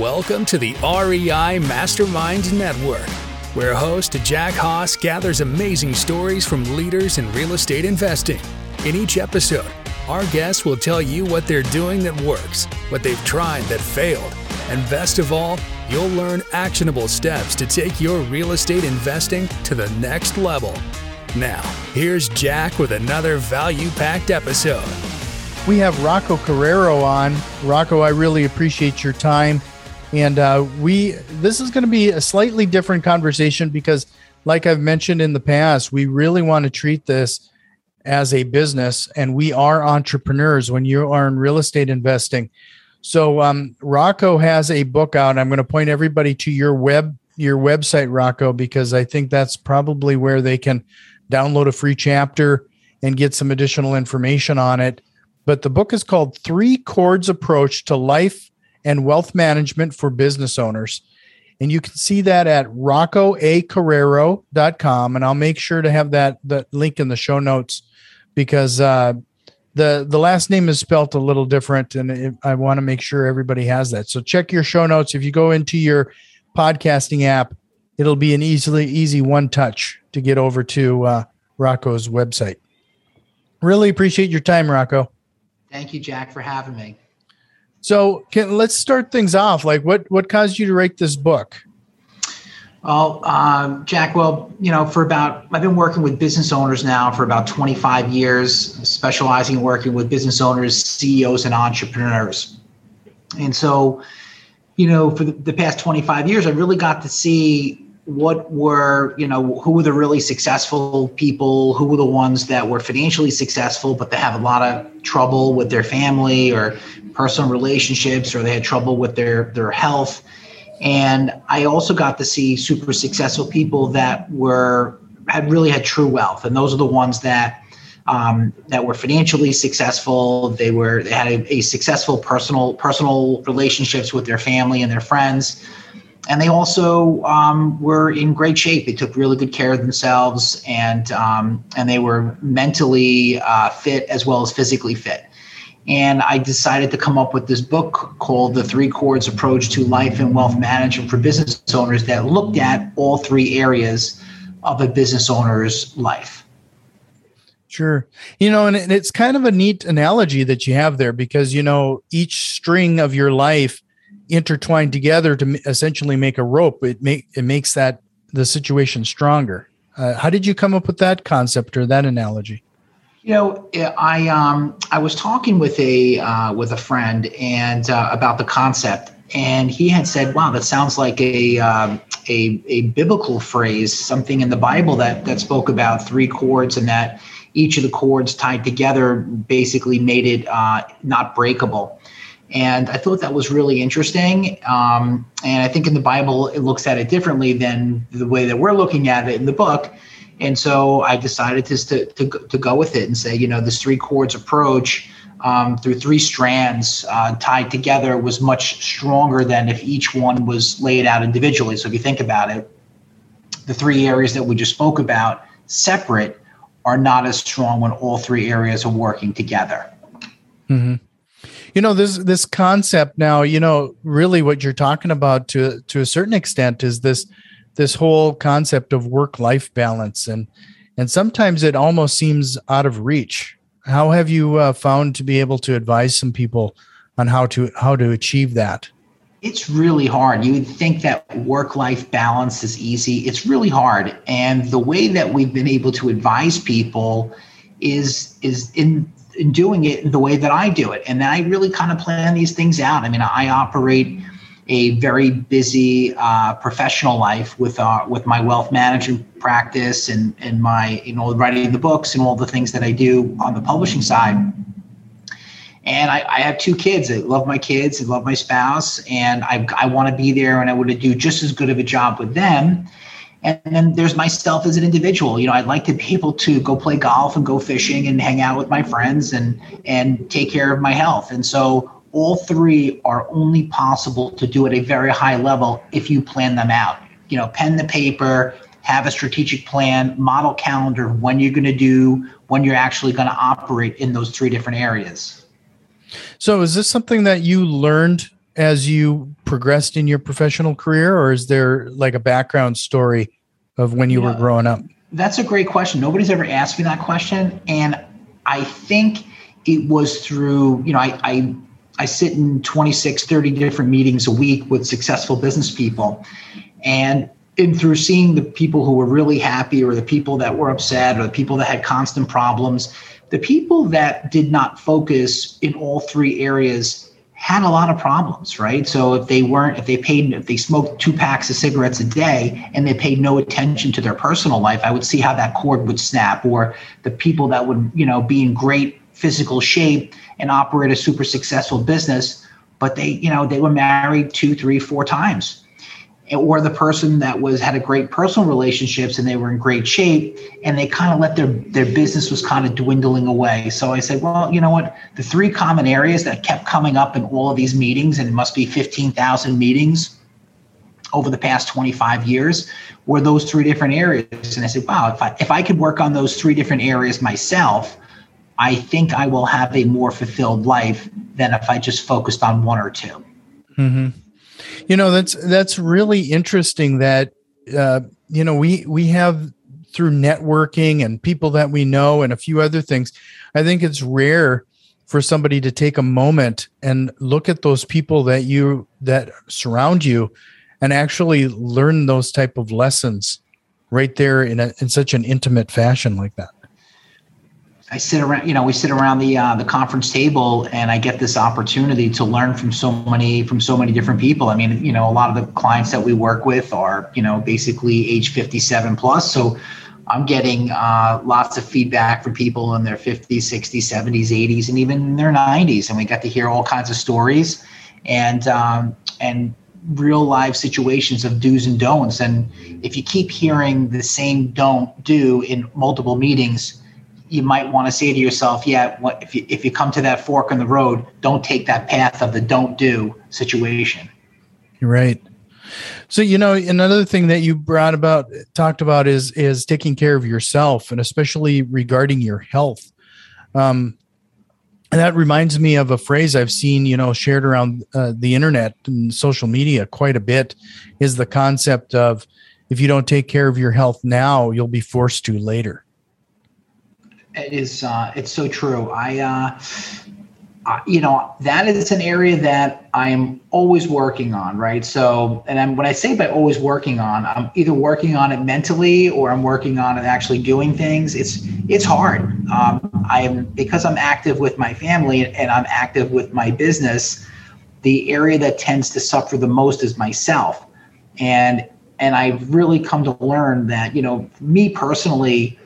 Welcome to the REI Mastermind Network, where host Jack Haas gathers amazing stories from leaders in real estate investing. In each episode, our guests will tell you what they're doing that works, what they've tried that failed, and best of all, you'll learn actionable steps to take your real estate investing to the next level. Now, here's Jack with another value-packed episode. We have Rocco Carrero on. Rocco, I really appreciate your time. And this is going to be a slightly different conversation because, like I've mentioned in the past, we really want to treat this as a business, and we are entrepreneurs when you are in real estate investing. So Rocco has a book out. I'm going to point everybody to your website, Rocco, because I think that's probably where they can download a free chapter and get some additional information on it. But the book is called 3 Chords Approach to Life and Wealth Management for Business Owners. And you can see that at RoccoACarrero.com. And I'll make sure to have that link in the show notes because the last name is spelt a little different. And I want to make sure everybody has that. So check your show notes. If you go into your podcasting app, it'll be an easy one touch to get over to Rocco's website. Really appreciate your time, Rocco. Thank you, Jack, for having me. So let's start things off. Like, what caused you to write this book? Jack, I've been working with business owners now for about 25 years, specializing in working with business owners, CEOs, and entrepreneurs. And so, for the past 25 years, I really got to see who were the really successful people, who were the ones that were financially successful, but they have a lot of trouble with their family or personal relationships, or they had trouble with their health. And I also got to see super successful people that had true wealth. And those are the ones that were financially successful. They had a successful personal relationships with their family and their friends. And they also were in great shape. They took really good care of themselves, and they were mentally fit as well as physically fit. And I decided to come up with this book called The 3 Chords Approach to Life and Wealth Management for Business Owners that looked at all 3 areas of a business owner's life. Sure. And it's kind of a neat analogy that you have there because, each string of your life intertwined together to essentially make a rope. It makes the situation stronger. How did you come up with that concept or that analogy? I was talking with a friend and about the concept, and he had said, "Wow, that sounds like a biblical phrase, something in the Bible that spoke about 3 chords, and that each of the chords tied together basically made it not breakable." And I thought that was really interesting. And I think in the Bible, it looks at it differently than the way that we're looking at it in the book. And so I decided to go with it and say, this 3 chords approach through 3 strands tied together was much stronger than if each one was laid out individually. So if you think about it, the 3 areas that we just spoke about separate are not as strong when all 3 areas are working together. Mm-hmm. This concept now, really what you're talking about to a certain extent is this whole concept of work-life balance. And sometimes it almost seems out of reach. How have you found to be able to advise some people on how to achieve that? It's really hard. You would think that work-life balance is easy. It's really hard. And the way that we've been able to advise people is in doing it the way that I do it. And I really kind of plan these things out. I mean, I operate a very busy professional life with my wealth management practice and my, writing the books and all the things that I do on the publishing side. And I have 2 kids. I love my kids. I love my spouse. And I want to be there, and I want to do just as good of a job with them. And then there's myself as an individual. I'd like to be able to go play golf and go fishing and hang out with my friends and take care of my health. And so all 3 are only possible to do at a very high level if you plan them out. Pen to paper, have a strategic plan, model calendar of when you're actually going to operate in those 3 different areas. So is this something that you learned as you progressed in your professional career, or is there like a background story of when you were growing up? That's a great question. Nobody's ever asked me that question. And I think it was through, you know, I sit in 26, 30 different meetings a week with successful business people. And through seeing the people who were really happy, or the people that were upset, or the people that had constant problems, the people that did not focus in all three areas had a lot of problems, right? So if they smoked 2 packs of cigarettes a day and they paid no attention to their personal life, I would see how that cord would snap. Or the people that would, you know, be in great physical shape and operate a super successful business, but they, you know, they were married 2, 3, 4 times. Or the person that had a great personal relationships and they were in great shape and they kind of let their business was kind of dwindling away. So I said, well, you know what? The 3 common areas that kept coming up in all of these meetings, and it must be 15,000 meetings over the past 25 years, were those 3 different areas. And I said, wow, if I could work on those 3 different areas myself, I think I will have a more fulfilled life than if I just focused on 1 or 2. Mm-hmm. You know, that's really interesting that, you know, we have through networking and people that we know and a few other things, I think it's rare for somebody to take a moment and look at those people that surround you and actually learn those type of lessons right there in such an intimate fashion like that. We sit around the conference table, and I get this opportunity to learn from so many different people. I mean, you know, a lot of the clients that we work with are, you know, basically age 57 plus. So I'm getting lots of feedback from people in their 50s, 60s, 70s, 80s, and even in their 90s. And we got to hear all kinds of stories and real life situations of do's and don'ts. And if you keep hearing the same don't do in multiple meetings, you might want to say to yourself, yeah, if you come to that fork in the road, don't take that path of the don't do situation. You're right. So, you know, another thing that you talked about is taking care of yourself, and especially regarding your health. And that reminds me of a phrase I've seen, you know, shared around the internet and social media quite a bit, is the concept of, if you don't take care of your health now, you'll be forced to later. It is. It's so true. You know, that is an area that I am always working on, right? So, when I say by always working on, I'm either working on it mentally or I'm working on it actually doing things. It's hard. Because I'm active with my family and I'm active with my business, the area that tends to suffer the most is myself, and I've really come to learn that, you know, me personally,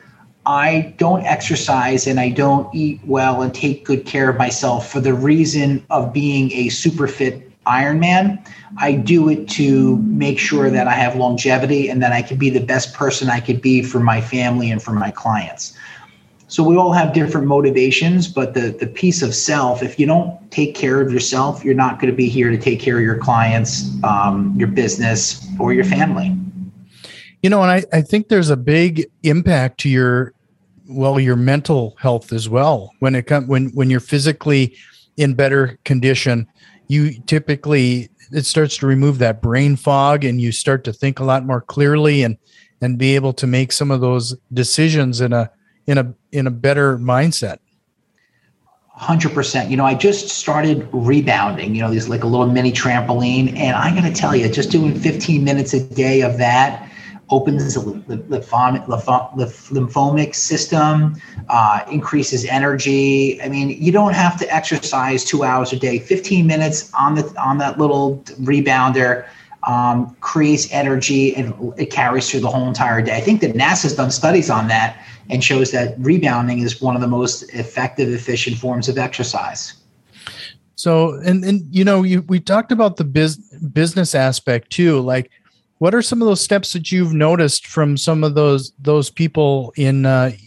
I don't exercise and I don't eat well and take good care of myself for the reason of being a super fit Ironman. I do it to make sure that I have longevity and that I can be the best person I could be for my family and for my clients. So we all have different motivations, but the piece of self, if you don't take care of yourself, you're not going to be here to take care of your clients, your business, or your family. You know, and I think there's a big impact to your mental health as well. When it comes, when you're physically in better condition, you typically, it starts to remove that brain fog, and you start to think a lot more clearly and be able to make some of those decisions in a better mindset. 100%. You know, I just started rebounding, you know, there's like a little mini trampoline, and I'm going to tell you, just doing 15 minutes a day of that opens the lymphatic system, increases energy. I mean, you don't have to exercise 2 hours a day. 15 minutes on that little rebounder creates energy, and it carries through the whole entire day. I think that NASA's done studies on that and shows that rebounding is one of the most effective, efficient forms of exercise. So, and you know, we talked about the business aspect too, like, what are some of those steps that you've noticed from some of those people in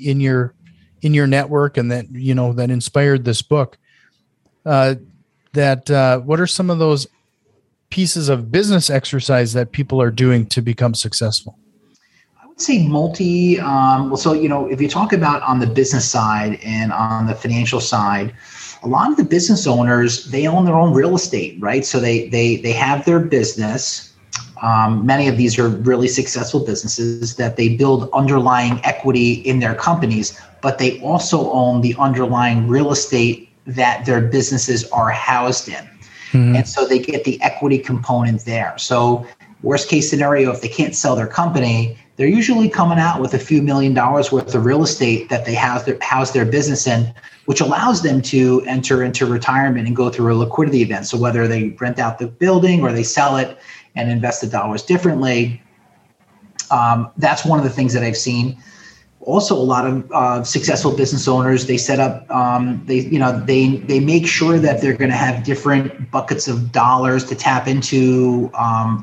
your network, and that, you know, that inspired this book? What are some of those pieces of business exercise that people are doing to become successful? I would say so, you know, if you talk about on the business side and on the financial side, a lot of the business owners, they own their own real estate, right? So they have their business. Many of these are really successful businesses that they build underlying equity in their companies, but they also own the underlying real estate that their businesses are housed in. Mm-hmm. And so they get the equity component there. So worst case scenario, if they can't sell their company, they're usually coming out with a few $1 million worth of real estate that they house their business in, which allows them to enter into retirement and go through a liquidity event. So whether they rent out the building or they sell it and invest the dollars differently, that's one of the things that I've seen. Also, a lot of successful business owners, they set up, they make sure that they're going to have different buckets of dollars to tap into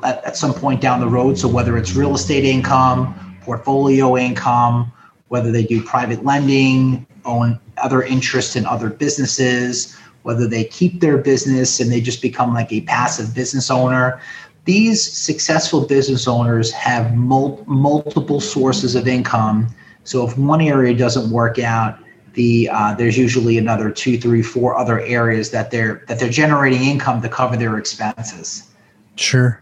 at some point down the road. So whether it's real estate income, portfolio income, whether they do private lending, own other interests in other businesses, whether they keep their business and they just become like a passive business owner. These successful business owners have multiple sources of income. So if one area doesn't work out, there's usually another 2, 3, 4 other areas that they're generating income to cover their expenses. Sure.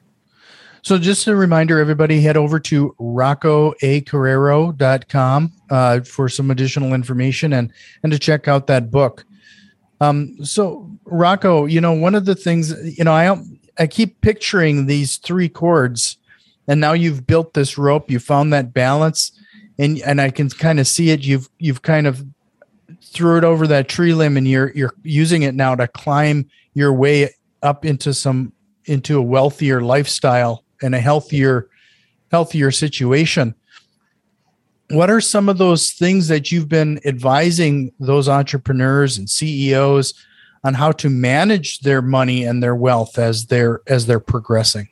So just a reminder, everybody, head over to RoccoACarrero.com for some additional information and to check out that book. So Rocco, one of the things, I keep picturing these 3 chords, and now you've built this rope, you found that balance. And I can kind of see it. You've kind of threw it over that tree limb, and you're using it now to climb your way up into a wealthier lifestyle and a healthier situation. What are some of those things that you've been advising those entrepreneurs and CEOs on how to manage their money and their wealth as they're progressing?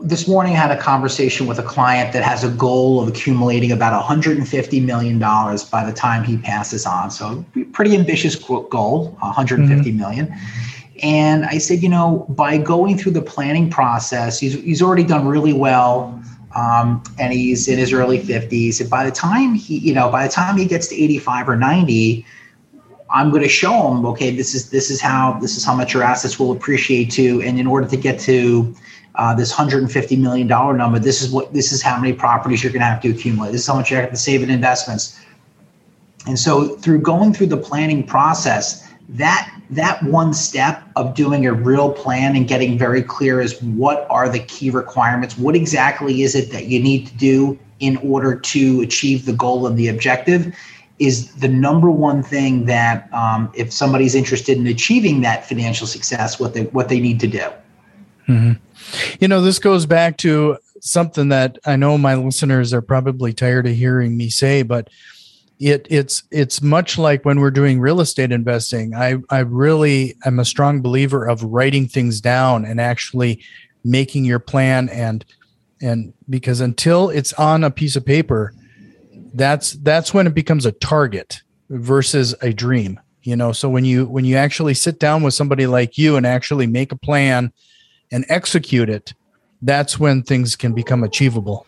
This morning I had a conversation with a client that has a goal of accumulating about $150 million by the time he passes on. So pretty ambitious goal, $150 mm-hmm. million. And I said, by going through the planning process, he's already done really well. And he's in his early 50s. And by the time he gets to 85 or 90, I'm going to show him, okay, this is how much your assets will appreciate to. And in order to get to this $150 million number, this is how many properties you're going to have to accumulate. This is how much you have to save in investments. And so through going through the planning process, that one step of doing a real plan and getting very clear is what are the key requirements? What exactly is it that you need to do in order to achieve the goal and the objective is the number one thing that if somebody's interested in achieving that financial success, what they need to do. Mm-hmm. This goes back to something that I know my listeners are probably tired of hearing me say, but it's much like when we're doing real estate investing. I really am a strong believer of writing things down and actually making your plan and because until it's on a piece of paper, that's when it becomes a target versus a dream. So when you actually sit down with somebody like you and actually make a plan and execute it, that's when things can become achievable.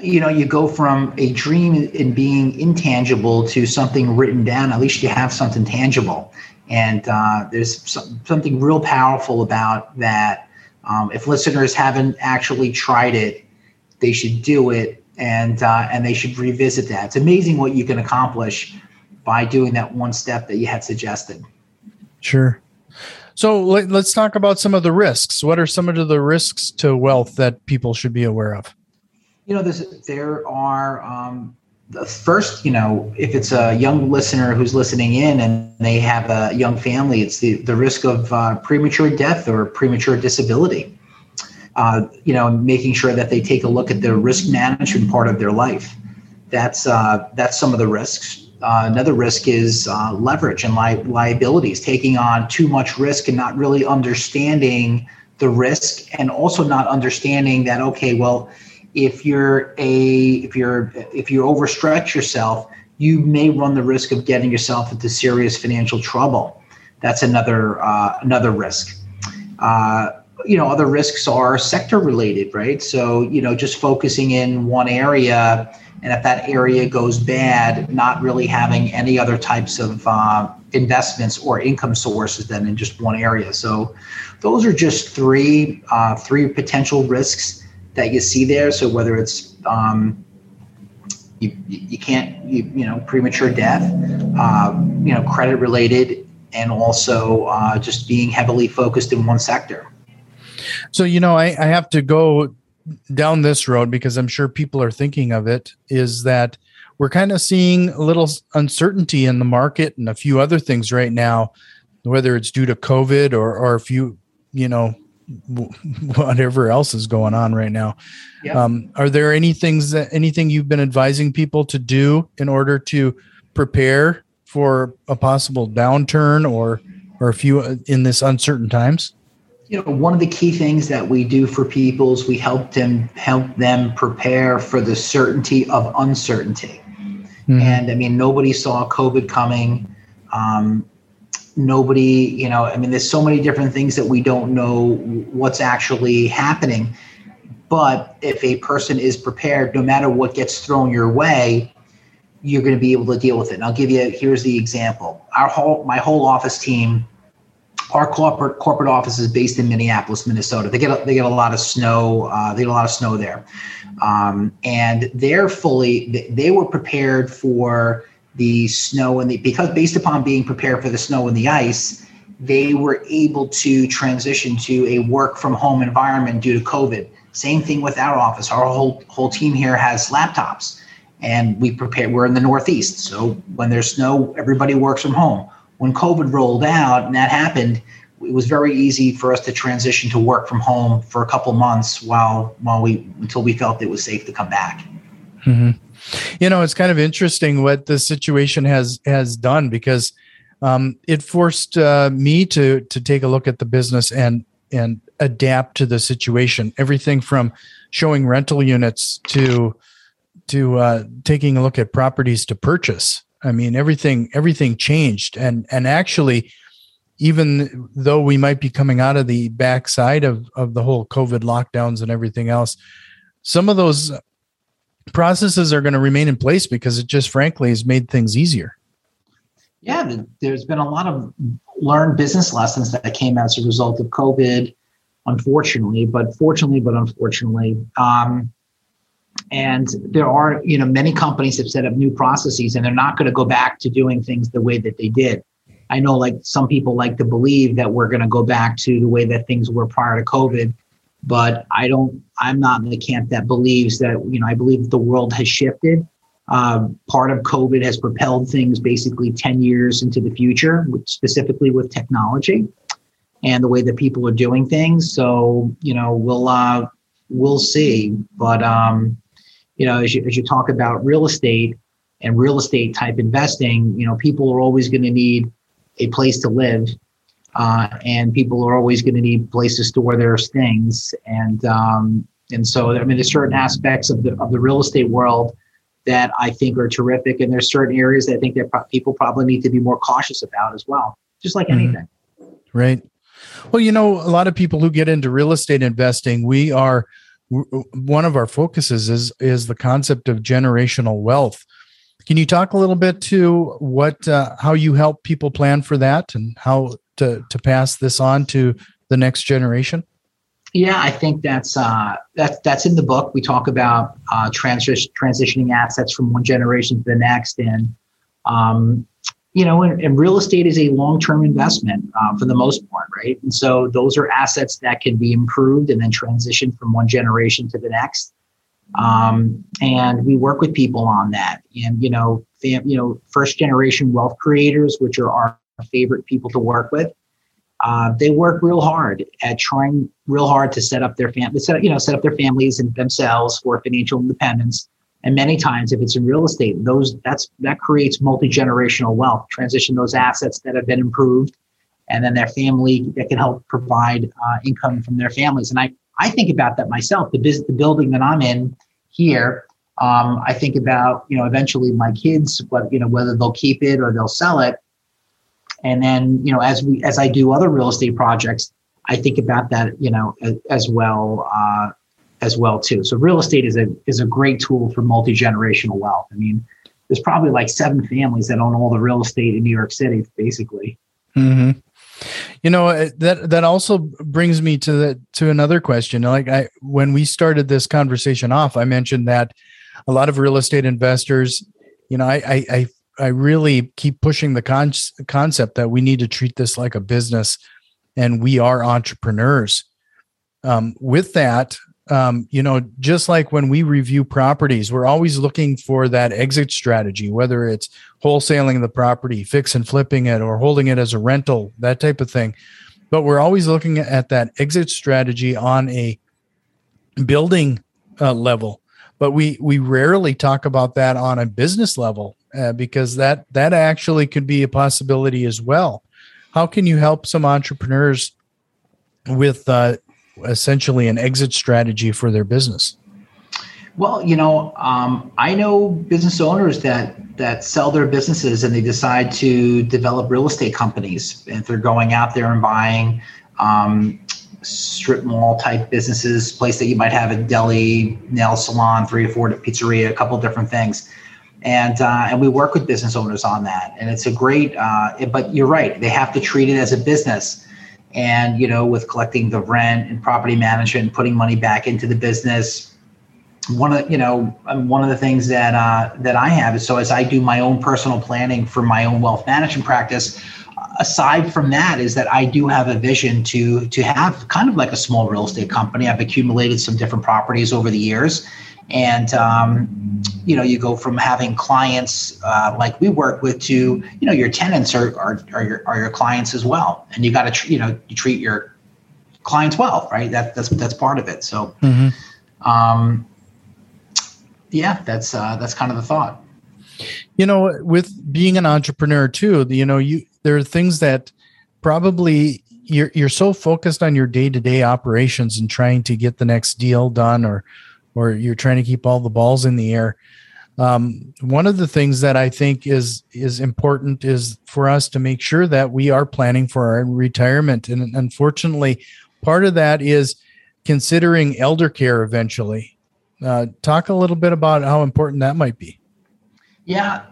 You go from a dream in being intangible to something written down. At least you have something tangible. And there's something real powerful about that. If listeners haven't actually tried it, they should do it and they should revisit that. It's amazing what you can accomplish by doing that one step that you had suggested. Sure. So let's talk about some of the risks. What are some of the risks to wealth that people should be aware of? There are the first, if it's a young listener who's listening in and they have a young family, it's the risk of premature death or premature disability, making sure that they take a look at the risk management part of their life. That's some of the risks. Another risk is leverage and liabilities, taking on too much risk and not really understanding the risk, and also not understanding that, okay, well, if you overstretch yourself, you may run the risk of getting yourself into serious financial trouble. That's another risk. Other risks are sector related, right? So, just focusing in one area And if that area goes bad, not really having any other types of investments or income sources than in just one area. So those are just three potential risks that you see there. So whether it's premature death, credit related, and also just being heavily focused in one sector. So, I have to go down this road because I'm sure people are thinking of it, is that we're kind of seeing a little uncertainty in the market and a few other things right now, whether it's due to COVID or if whatever else is going on right now. Yep. Are there anything you've been advising people to do in order to prepare for a possible downturn or a few in this uncertain times? One of the key things that we do for people is we help them prepare for the certainty of uncertainty. Mm-hmm. And nobody saw COVID coming. There's so many different things that we don't know what's actually happening. But if a person is prepared, no matter what gets thrown your way, you're going to be able to deal with it. And I'll give you, here's the example. My whole office team, our corporate office is based in Minneapolis, Minnesota. They get a lot of snow. They get a lot of snow there, and they were prepared for the snow because based upon being prepared for the snow and the ice, they were able to transition to a work from home environment due to COVID. Same thing with our office. Our whole team here has laptops, and we prepare. We're in the Northeast, so when there's snow, everybody works from home. When COVID rolled out and that happened, it was very easy for us to transition to work from home for a couple months until we felt it was safe to come back. Mm-hmm. It's kind of interesting what the situation has done because it forced me to take a look at the business and adapt to the situation. Everything from showing rental units to taking a look at properties to purchase. Everything changed. And actually, even though we might be coming out of the backside of the whole COVID lockdowns and everything else, some of those processes are going to remain in place because it just frankly has made things easier. Yeah, there's been a lot of learned business lessons that came as a result of COVID, unfortunately. And there are, many companies have set up new processes and they're not going to go back to doing things the way that they did. I know some people like to believe that we're going to go back to the way that things were prior to COVID, but I'm not in the camp that believes that, I believe the world has shifted. Part of COVID has propelled things basically 10 years into the future, specifically with technology and the way that people are doing things. So, we'll see. But, as you talk about real estate and real estate type investing, people are always going to need a place to live, and people are always going to need places to store their things. And so, there's certain aspects of the real estate world that I think are terrific. And there's certain areas that I think that people probably need to be more cautious about as well, just like anything. Right. Well, a lot of people who get into real estate investing, one of our focuses is the concept of generational wealth. Can you talk a little bit to how you help people plan for that and how to pass this on to the next generation? Yeah, I think that's in the book. We talk about transitioning assets from one generation to the next, and and real estate is a long-term investment for the most part, right? And so those are assets that can be improved and then transitioned from one generation to the next. And we work with people on that. And, first-generation wealth creators, which are our favorite people to work with, they work real hard to set up their families and themselves for financial independence. And many times, if it's in real estate, that creates multi-generational wealth. Transition those assets that have been improved, and then their family that can help provide income from their families. And I think about that myself. The building that I'm in here, I think about eventually my kids, whether they'll keep it or they'll sell it. And then as I do other real estate projects, I think about that as well. as well too. So real estate is a great tool for multi-generational wealth. I mean, there's probably like 7 families that own all the real estate in New York City, basically. Mm-hmm. You know, that also brings me to another question. Like when we started this conversation off, I mentioned that a lot of real estate investors, you know, I really keep pushing the concept that we need to treat this like a business, and we are entrepreneurs. With that, you know, just like when we review properties, we're always looking for that exit strategy, whether it's wholesaling the property, fix and flipping it, or holding it as a rental, that type of thing. But we're always looking at that exit strategy on a building level. But we rarely talk about that on a business level because that actually could be a possibility as well. How can you help some entrepreneurs with essentially an exit strategy for their business? Well, you know, I know business owners that sell their businesses and they decide to develop real estate companies. And if they're going out there and buying strip mall type businesses, place that you might have a deli, nail salon, 3 or 4 pizzeria, a couple of different things. And we work with business owners on that. And it's a great, but you're right, they have to treat it as a business. And, you know, with collecting the rent and property management, putting money back into the business, one of the things that I have is, so as I do my own personal planning for my own wealth management practice, aside from that, is that I do have a vision to have kind of like a small real estate company. I've accumulated some different properties over the years. And, you know, you go from having clients like we work with to, you know, your tenants are your clients as well. And you got to, you treat your clients well, right? That's part of it. So, yeah, that's kind of the thought. You know, with being an entrepreneur too, you know, there are things that probably you're so focused on your day-to-day operations and trying to get the next deal done or you're trying to keep all the balls in the air. One of the things that I think is important is for us to make sure that we are planning for our retirement. And unfortunately, part of that is considering elder care eventually. Talk a little bit about how important that might be. Yeah.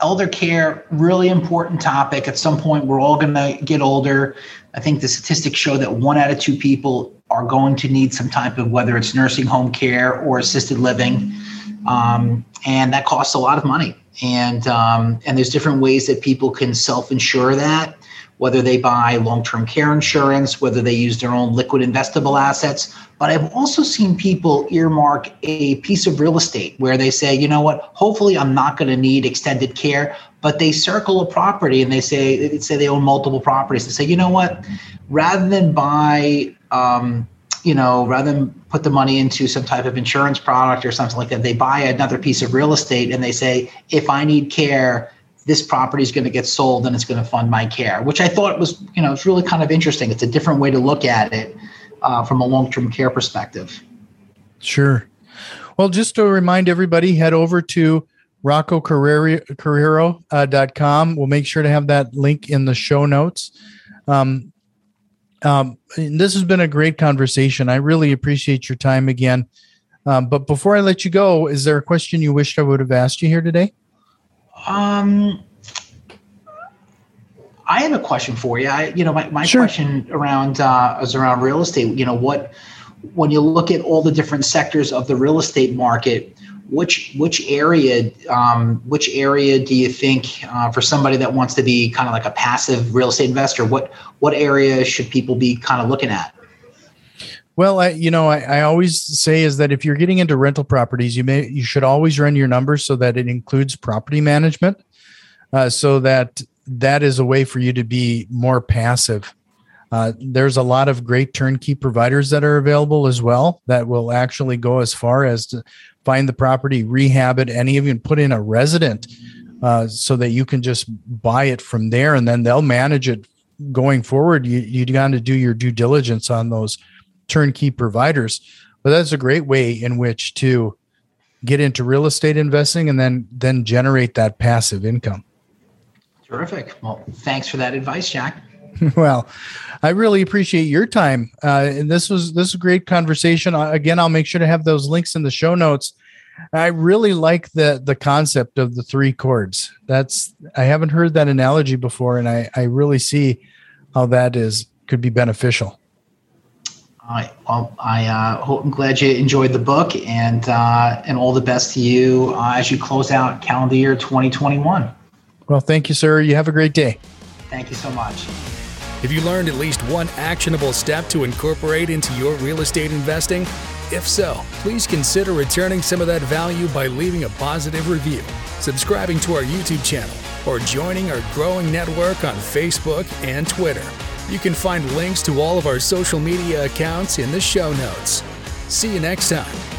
Elder care, really important topic. At some point, we're all going to get older. I think the statistics show that 1 out of 2 people are going to need some type of, whether it's nursing home care or assisted living. And that costs a lot of money. And there's different ways that people can self-insure that, whether they buy long-term care insurance, whether they use their own liquid investable assets. But I've also seen people earmark a piece of real estate where they say, you know what, hopefully I'm not going to need extended care, but they circle a property and they say they own multiple properties and say, you know what, rather than buy, rather than put the money into some type of insurance product or something like that, they buy another piece of real estate and they say, if I need care, this property is going to get sold and it's going to fund my care, which I thought was, you know, it's really kind of interesting. It's a different way to look at it from a long-term care perspective. Sure. Well, just to remind everybody, head over to RoccoACarrero.com. We'll make sure to have that link in the show notes. This has been a great conversation. I really appreciate your time again. But before I let you go, is there a question you wished I would have asked you here today? I have a question for you. My question is around real estate. You know, when you look at all the different sectors of the real estate market, which area do you think for somebody that wants to be kind of like a passive real estate investor, what area should people be kind of looking at? Well, I always say is that if you're getting into rental properties, you should always run your numbers so that it includes property management, so that is a way for you to be more passive. There's a lot of great turnkey providers that are available as well that will actually go as far as to find the property, rehab it, and even put in a resident so that you can just buy it from there, and then they'll manage it going forward. You got to do your due diligence on those turnkey providers, but that's a great way in which to get into real estate investing and then generate that passive income. Terrific. Well, thanks for that advice, Jack. Well, I really appreciate your time. And this was a great conversation. Again, I'll make sure to have those links in the show notes. I really like the concept of the three chords. I haven't heard that analogy before, and I really see how that could be beneficial. All right. Well, I'm glad you enjoyed the book, and all the best to you as you close out calendar year 2021. Well, thank you, sir. You have a great day. Thank you so much. Have you learned at least one actionable step to incorporate into your real estate investing? If so, please consider returning some of that value by leaving a positive review, subscribing to our YouTube channel, or joining our growing network on Facebook and Twitter. You can find links to all of our social media accounts in the show notes. See you next time.